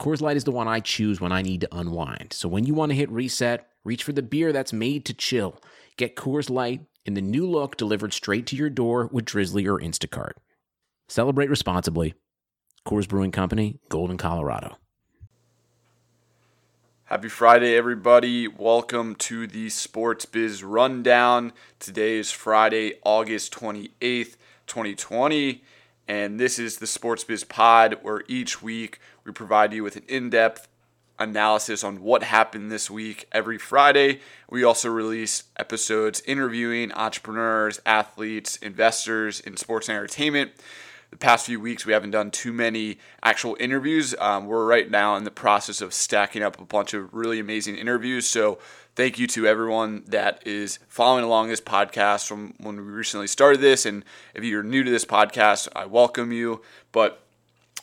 Coors Light is the one I choose when I need to unwind. So when you want to hit reset, reach for the beer that's made to chill. Get Coors Light in the new look delivered straight to your door with Drizzly or Instacart. Celebrate responsibly. Coors Brewing Company, Golden, Colorado. Happy Friday, everybody. Welcome to the Sports Biz Rundown. Today is Friday, August 28th, 2020. And this is the Sports Biz Pod, where each week we provide you with an in-depth analysis on what happened this week. Every Friday, we also release episodes interviewing entrepreneurs, athletes, investors in sports and entertainment. The past few weeks, we haven't done too many actual interviews. We're right now in the process of stacking up a bunch of really amazing interviews. So thank you to everyone that is following along this podcast from when we recently started this. And if you're new to this podcast, I welcome you. But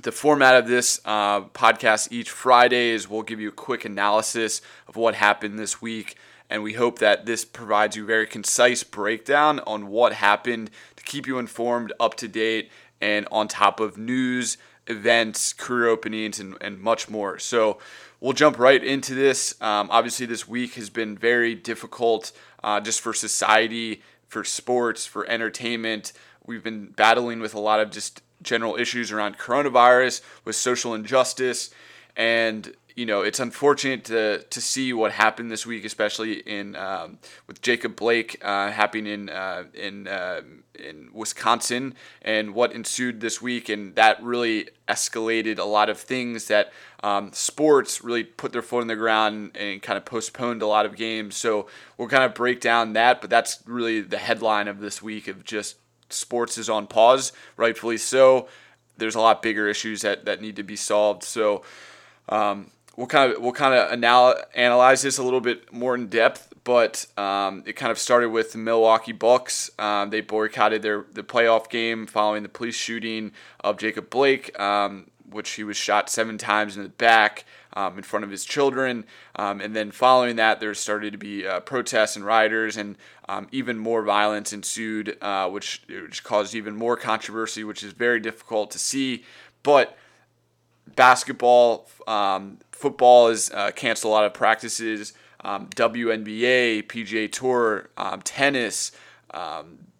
the format of this podcast each Friday is we'll give you a quick analysis of what happened this week. And we hope that this provides you a very concise breakdown on what happened to keep you informed, up to date, and on top of news, events, career openings, and much more. So we'll jump right into this. Obviously, this week has been very difficult just for society, for sports, for entertainment. We've been battling with a lot of just general issues around coronavirus, with social injustice. And, you know, it's unfortunate to see what happened this week, especially in with Jacob Blake happening in Wisconsin, and what ensued this week, and that really escalated a lot of things that sports really put their foot in the ground and kind of postponed a lot of games. So we'll kind of break down that, but that's really the headline of this week, of just sports is on pause, rightfully so. There's a lot bigger issues that need to be solved. So We'll analyze this a little bit more in depth, but it kind of started with the Milwaukee Bucks. They boycotted the playoff game following the police shooting of Jacob Blake, which he was shot 7 times in the back in front of his children. And then following that, there started to be protests and rioters, and even more violence ensued, which caused even more controversy, which is very difficult to see. But basketball, football has canceled a lot of practices, WNBA, PGA Tour, tennis,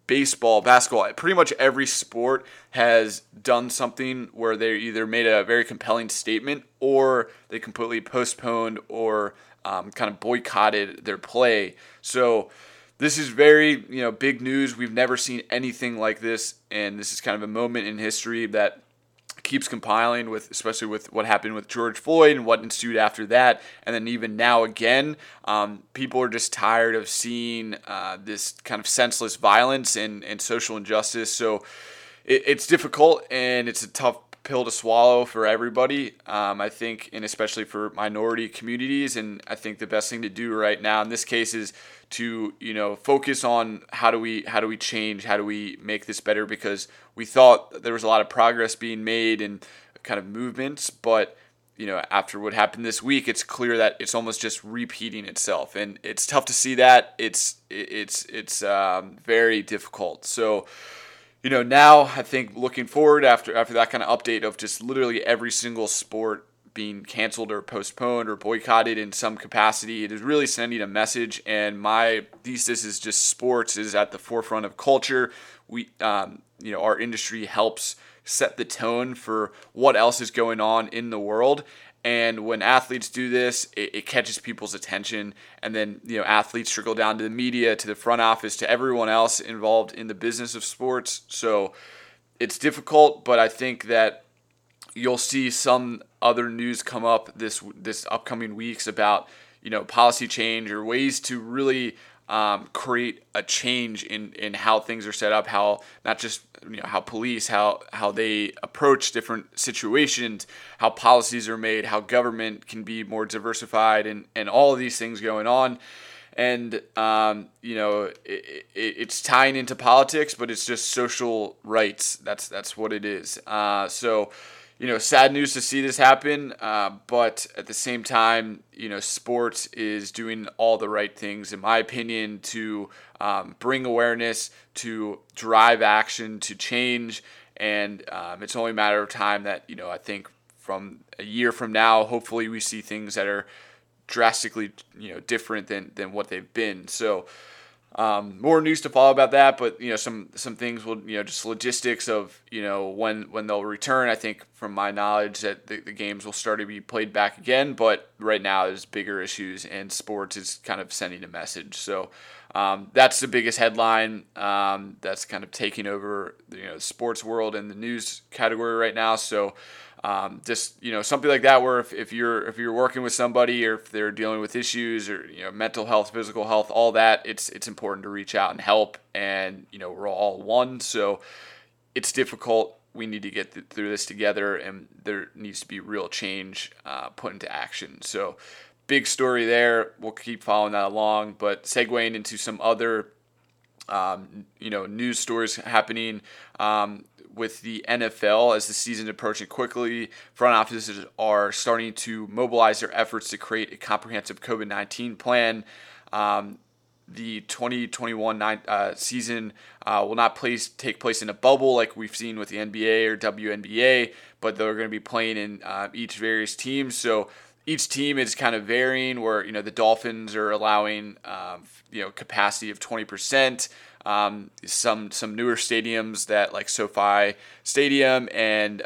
baseball, basketball. Pretty much every sport has done something where they either made a very compelling statement, or they completely postponed or kind of boycotted their play. So this is very, big news. We've never seen anything like this, and this is kind of a moment in history that keeps compiling, with especially with what happened with George Floyd and what ensued after that, and then even now again, people are just tired of seeing this kind of senseless violence and social injustice. So it's difficult, and it's a tough pill to swallow for everybody, I think, and especially for minority communities. And I think the best thing to do right now in this case is to focus on how do we change, how do we make this better, because we thought there was a lot of progress being made and kind of movements, but after what happened this week, it's clear that it's almost just repeating itself, and it's tough to see that. It's very difficult. So now I think looking forward after that kind of update of just literally every single sport being canceled or postponed or boycotted in some capacity, it is really sending a message. And my thesis is just sports is at the forefront of culture. We, our industry helps set the tone for what else is going on in the world. And when athletes do this, it catches people's attention. And then, athletes trickle down to the media, to the front office, to everyone else involved in the business of sports. So it's difficult, but I think that you'll see some other news come up this upcoming weeks about, policy change or ways to really create a change in how things are set up, how not just how police, how they approach different situations, how policies are made, how government can be more diversified, and all of these things going on. And, you know, it's tying into politics, but it's just social rights. That's what it is. So, you know, sad news to see this happen. But at the same time, you know, sports is doing all the right things, in my opinion, to bring awareness, to drive action, to change. And it's only a matter of time that, you know, I think from a year from now, hopefully we see things that are drastically, you know, different than what they've been. So more news to follow about that, but you know, some things will, you know, just logistics of, you know, when they'll return. I think from my knowledge that the games will start to be played back again, but right now there's bigger issues and sports is kind of sending a message. So that's the biggest headline that's kind of taking over, you know, the sports world and the news category right now. So just, you know, something like that where if you're working with somebody or if they're dealing with issues or, you know, mental health, physical health, all that, it's important to reach out and help. And, you know, we're all one, so it's difficult. We need to get through this together, and there needs to be real change put into action. So big story there. We'll keep following that along, but segueing into some other, you know, news stories happening, with the NFL as the season approaching quickly. Front offices are starting to mobilize their efforts to create a comprehensive COVID-19 plan. The 2021 season will not take place in a bubble like we've seen with the NBA or WNBA, but they're going to be playing in each various team. So each team is kind of varying where, you know, the Dolphins are allowing, you know, capacity of 20%. Some newer stadiums that like SoFi Stadium and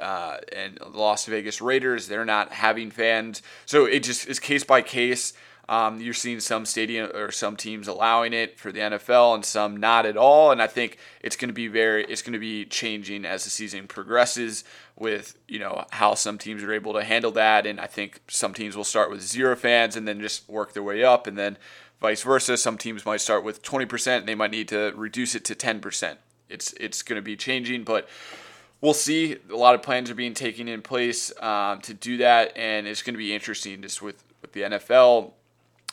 Las Vegas Raiders, they're not having fans. So it just is case by case. You're seeing some stadium or some teams allowing it for the NFL and some not at all. And I think it's going to be changing as the season progresses with, you know, how some teams are able to handle that. And I think some teams will start with 0 fans and then just work their way up, and then vice versa. Some teams might start with 20% and they might need to reduce it to 10%. It's going to be changing, but we'll see. A lot of plans are being taken in place to do that, and it's going to be interesting just with the NFL.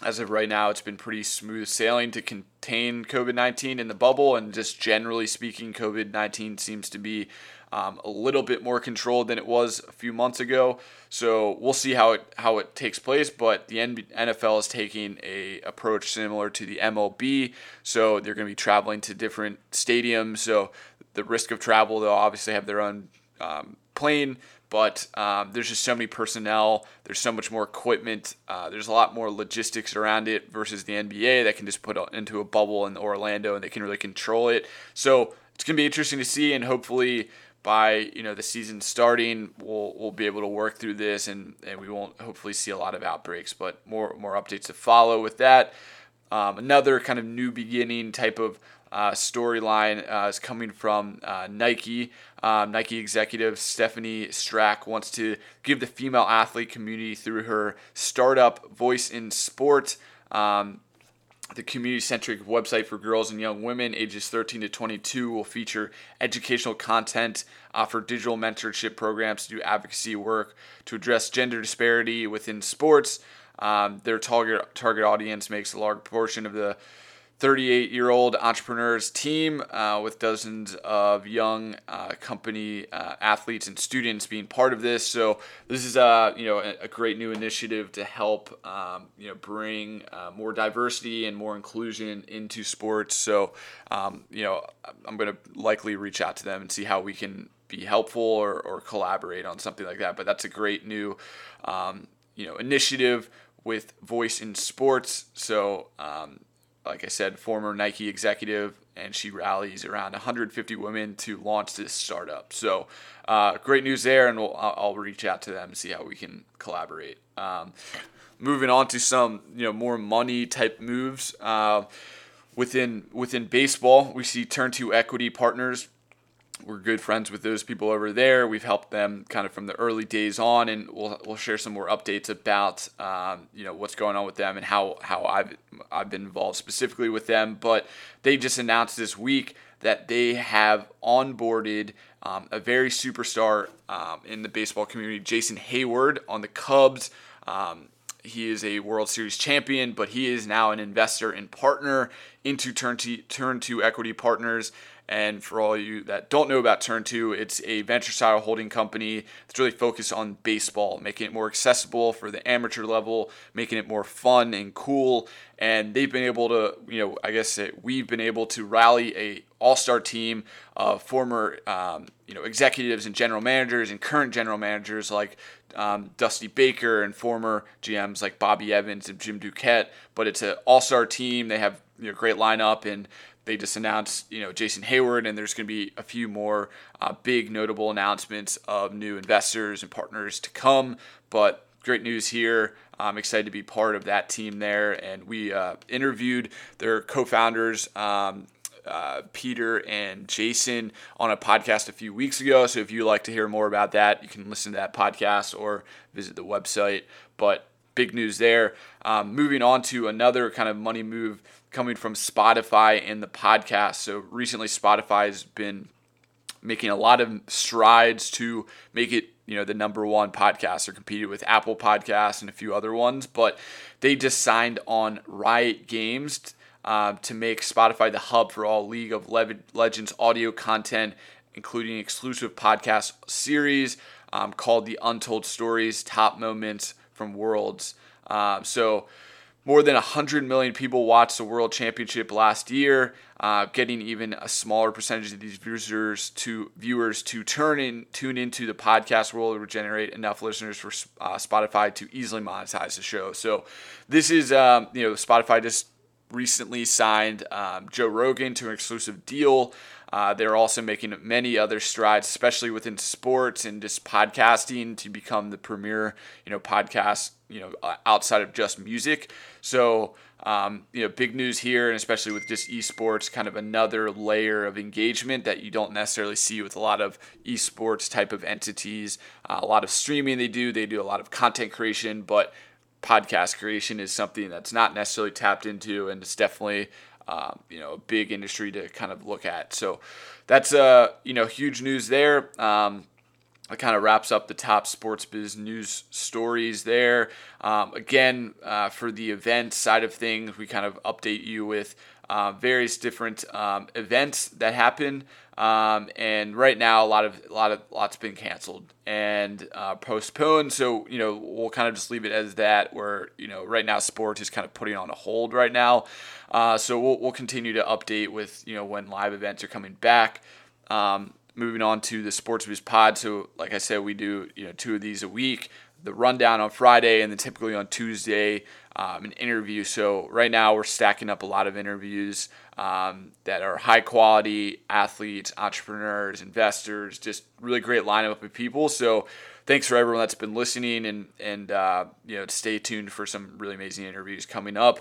As of right now, it's been pretty smooth sailing to contain COVID-19 in the bubble, and just generally speaking, COVID-19 seems to be a little bit more controlled than it was a few months ago. So we'll see how it takes place, but the NFL is taking a approach similar to the MLB. So they're going to be traveling to different stadiums. So the risk of travel, they'll obviously have their own plane, but there's just so many personnel. There's so much more equipment. There's a lot more logistics around it versus the NBA that can just put into a bubble in Orlando and they can really control it. So it's going to be interesting to see, and hopefully by, you know, the season starting, we'll be able to work through this, and we won't hopefully see a lot of outbreaks, but more updates to follow with that. Another kind of new beginning type of storyline is coming from Nike. Nike executive Stephanie Strack wants to give the female athlete community through her startup Voice in Sport, the community-centric website for girls and young women ages 13 to 22 will feature educational content, offer digital mentorship programs, to do advocacy work to address gender disparity within sports. Their target audience makes a large portion of the 38-year-old entrepreneurs team, with dozens of young company athletes and students being part of this. So this is you know, a great new initiative to help you know, bring more diversity and more inclusion into sports. So you know, I'm going to likely reach out to them and see how we can be helpful or collaborate on something like that. But that's a great new you know, initiative with Voice in Sports. So like I said, former Nike executive, and she rallies around 150 women to launch this startup. So great news there, and I'll reach out to them and see how we can collaborate. Moving on to some, you know, more money type moves within baseball, we see Turn2Equity Partners. We're good friends with those people over there. We've helped them kind of from the early days on, and we'll share some more updates about you know, what's going on with them and how I've been involved specifically with them. But they just announced this week that they have onboarded a very superstar in the baseball community, Jason Hayward on the Cubs. He is a World Series champion, but he is now an investor and partner into Turn2Equity Partners. And for all you that don't know about Turn2, it's a venture style holding company that's really focused on baseball, making it more accessible for the amateur level, making it more fun and cool. And they've been able to, we've been able to rally a all-star team of former, executives and general managers and current general managers like Dusty Baker and former GMs like Bobby Evans and Jim Duquette. But it's an all-star team. They have great lineup, and they just announced, Jason Hayward, and there's going to be a few more big notable announcements of new investors and partners to come. But great news here. I'm excited to be part of that team there. And we interviewed their co-founders, Peter and Jason, on a podcast a few weeks ago. So if you'd like to hear more about that, you can listen to that podcast or visit the website. But big news there. Moving on to another kind of money move coming from Spotify and the podcast. So recently Spotify has been making a lot of strides to make it, the number one podcast. They're competing with Apple Podcasts and a few other ones, but they just signed on Riot Games to make Spotify the hub for all League of Legends audio content, including exclusive podcast series called the Untold Stories: Top Moments from Worlds. So more than 100 million people watched the World Championship last year, getting even a smaller percentage of these viewers to tune into the podcast world would generate enough listeners for Spotify to easily monetize the show. So this is, Spotify just recently signed Joe Rogan to an exclusive deal. They're also making many other strides, especially within sports and just podcasting, to become the premier, podcast, outside of just music. So, big news here, and especially with just esports, kind of another layer of engagement that you don't necessarily see with a lot of esports type of entities. A lot of streaming they do a lot of content creation, but podcast creation is something that's not necessarily tapped into, and it's definitely a big industry to kind of look at. So that's, huge news there. That kind of wraps up the top sports biz news stories there. For the event side of things, we kind of update you with various different events that happen. And right now, lots been canceled and postponed. So, we'll kind of just leave it as that, where, right now sports is kind of putting on a hold right now. So we'll continue to update with, when live events are coming back. Moving on to the Sports Biz Pod. So like I said, we do, two of these a week, the rundown on Friday, and then typically on Tuesday, an interview. So right now we're stacking up a lot of interviews that are high quality athletes, entrepreneurs, investors, just really great lineup of people. So thanks for everyone that's been listening, and stay tuned for some really amazing interviews coming up.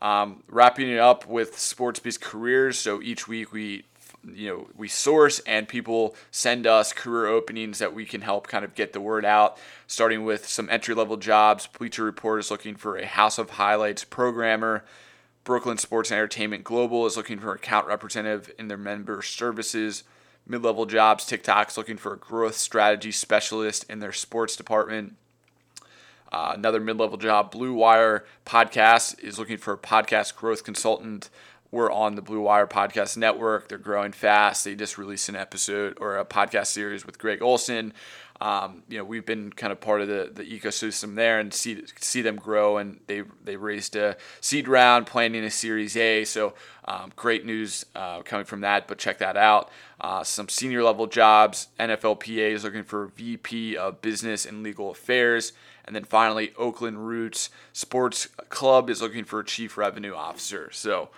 Wrapping it up with Sports Biz Careers. So each week we source and people send us career openings that we can help kind of get the word out, starting with some entry-level jobs. Bleacher Report is looking for a House of Highlights programmer. Brooklyn Sports and Entertainment Global is looking for an account representative in their member services. Mid-level jobs, TikTok's looking for a growth strategy specialist in their sports department. Another mid-level job, Blue Wire Podcast, is looking for a podcast growth consultant. We're on the Blue Wire Podcast Network. They're growing fast. They just released an episode or a podcast series with Greg Olson. We've been kind of part of the ecosystem there and see them grow. And they raised a seed round, planning a Series A. So great news coming from that. But check that out. Some senior level jobs. NFLPA is looking for VP of Business and Legal Affairs. And then finally, Oakland Roots Sports Club is looking for a Chief Revenue Officer. So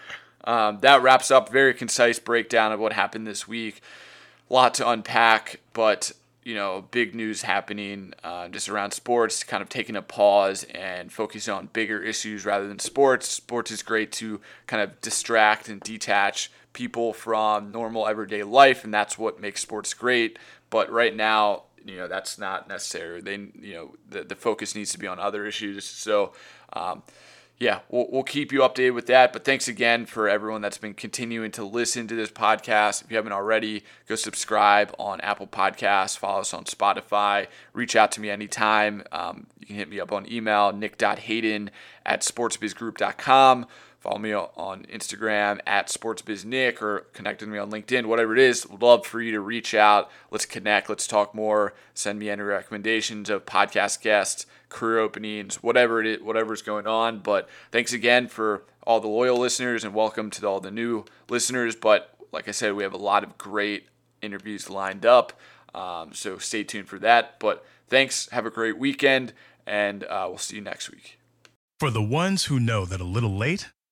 that wraps up very concise breakdown of what happened this week. A lot to unpack, but big news happening just around sports, kind of taking a pause and focusing on bigger issues rather than sports. Sports is great to kind of distract and detach people from normal everyday life, and that's what makes sports great. But right now, that's not necessary. The focus needs to be on other issues. So yeah, we'll keep you updated with that. But thanks again for everyone that's been continuing to listen to this podcast. If you haven't already, go subscribe on Apple Podcasts. Follow us on Spotify. Reach out to me anytime. You can hit me up on email, nick.hayden@sportsbizgroup.com. Follow me on Instagram @sportsbiznick or connect with me on LinkedIn, whatever it is. Love for you to reach out. Let's connect. Let's talk more. Send me any recommendations of podcast guests, career openings, whatever it is, whatever's going on. But thanks again for all the loyal listeners and welcome to all the new listeners. But like I said, we have a lot of great interviews lined up. So stay tuned for that. But thanks. Have a great weekend and we'll see you next week. For the ones who know that a little late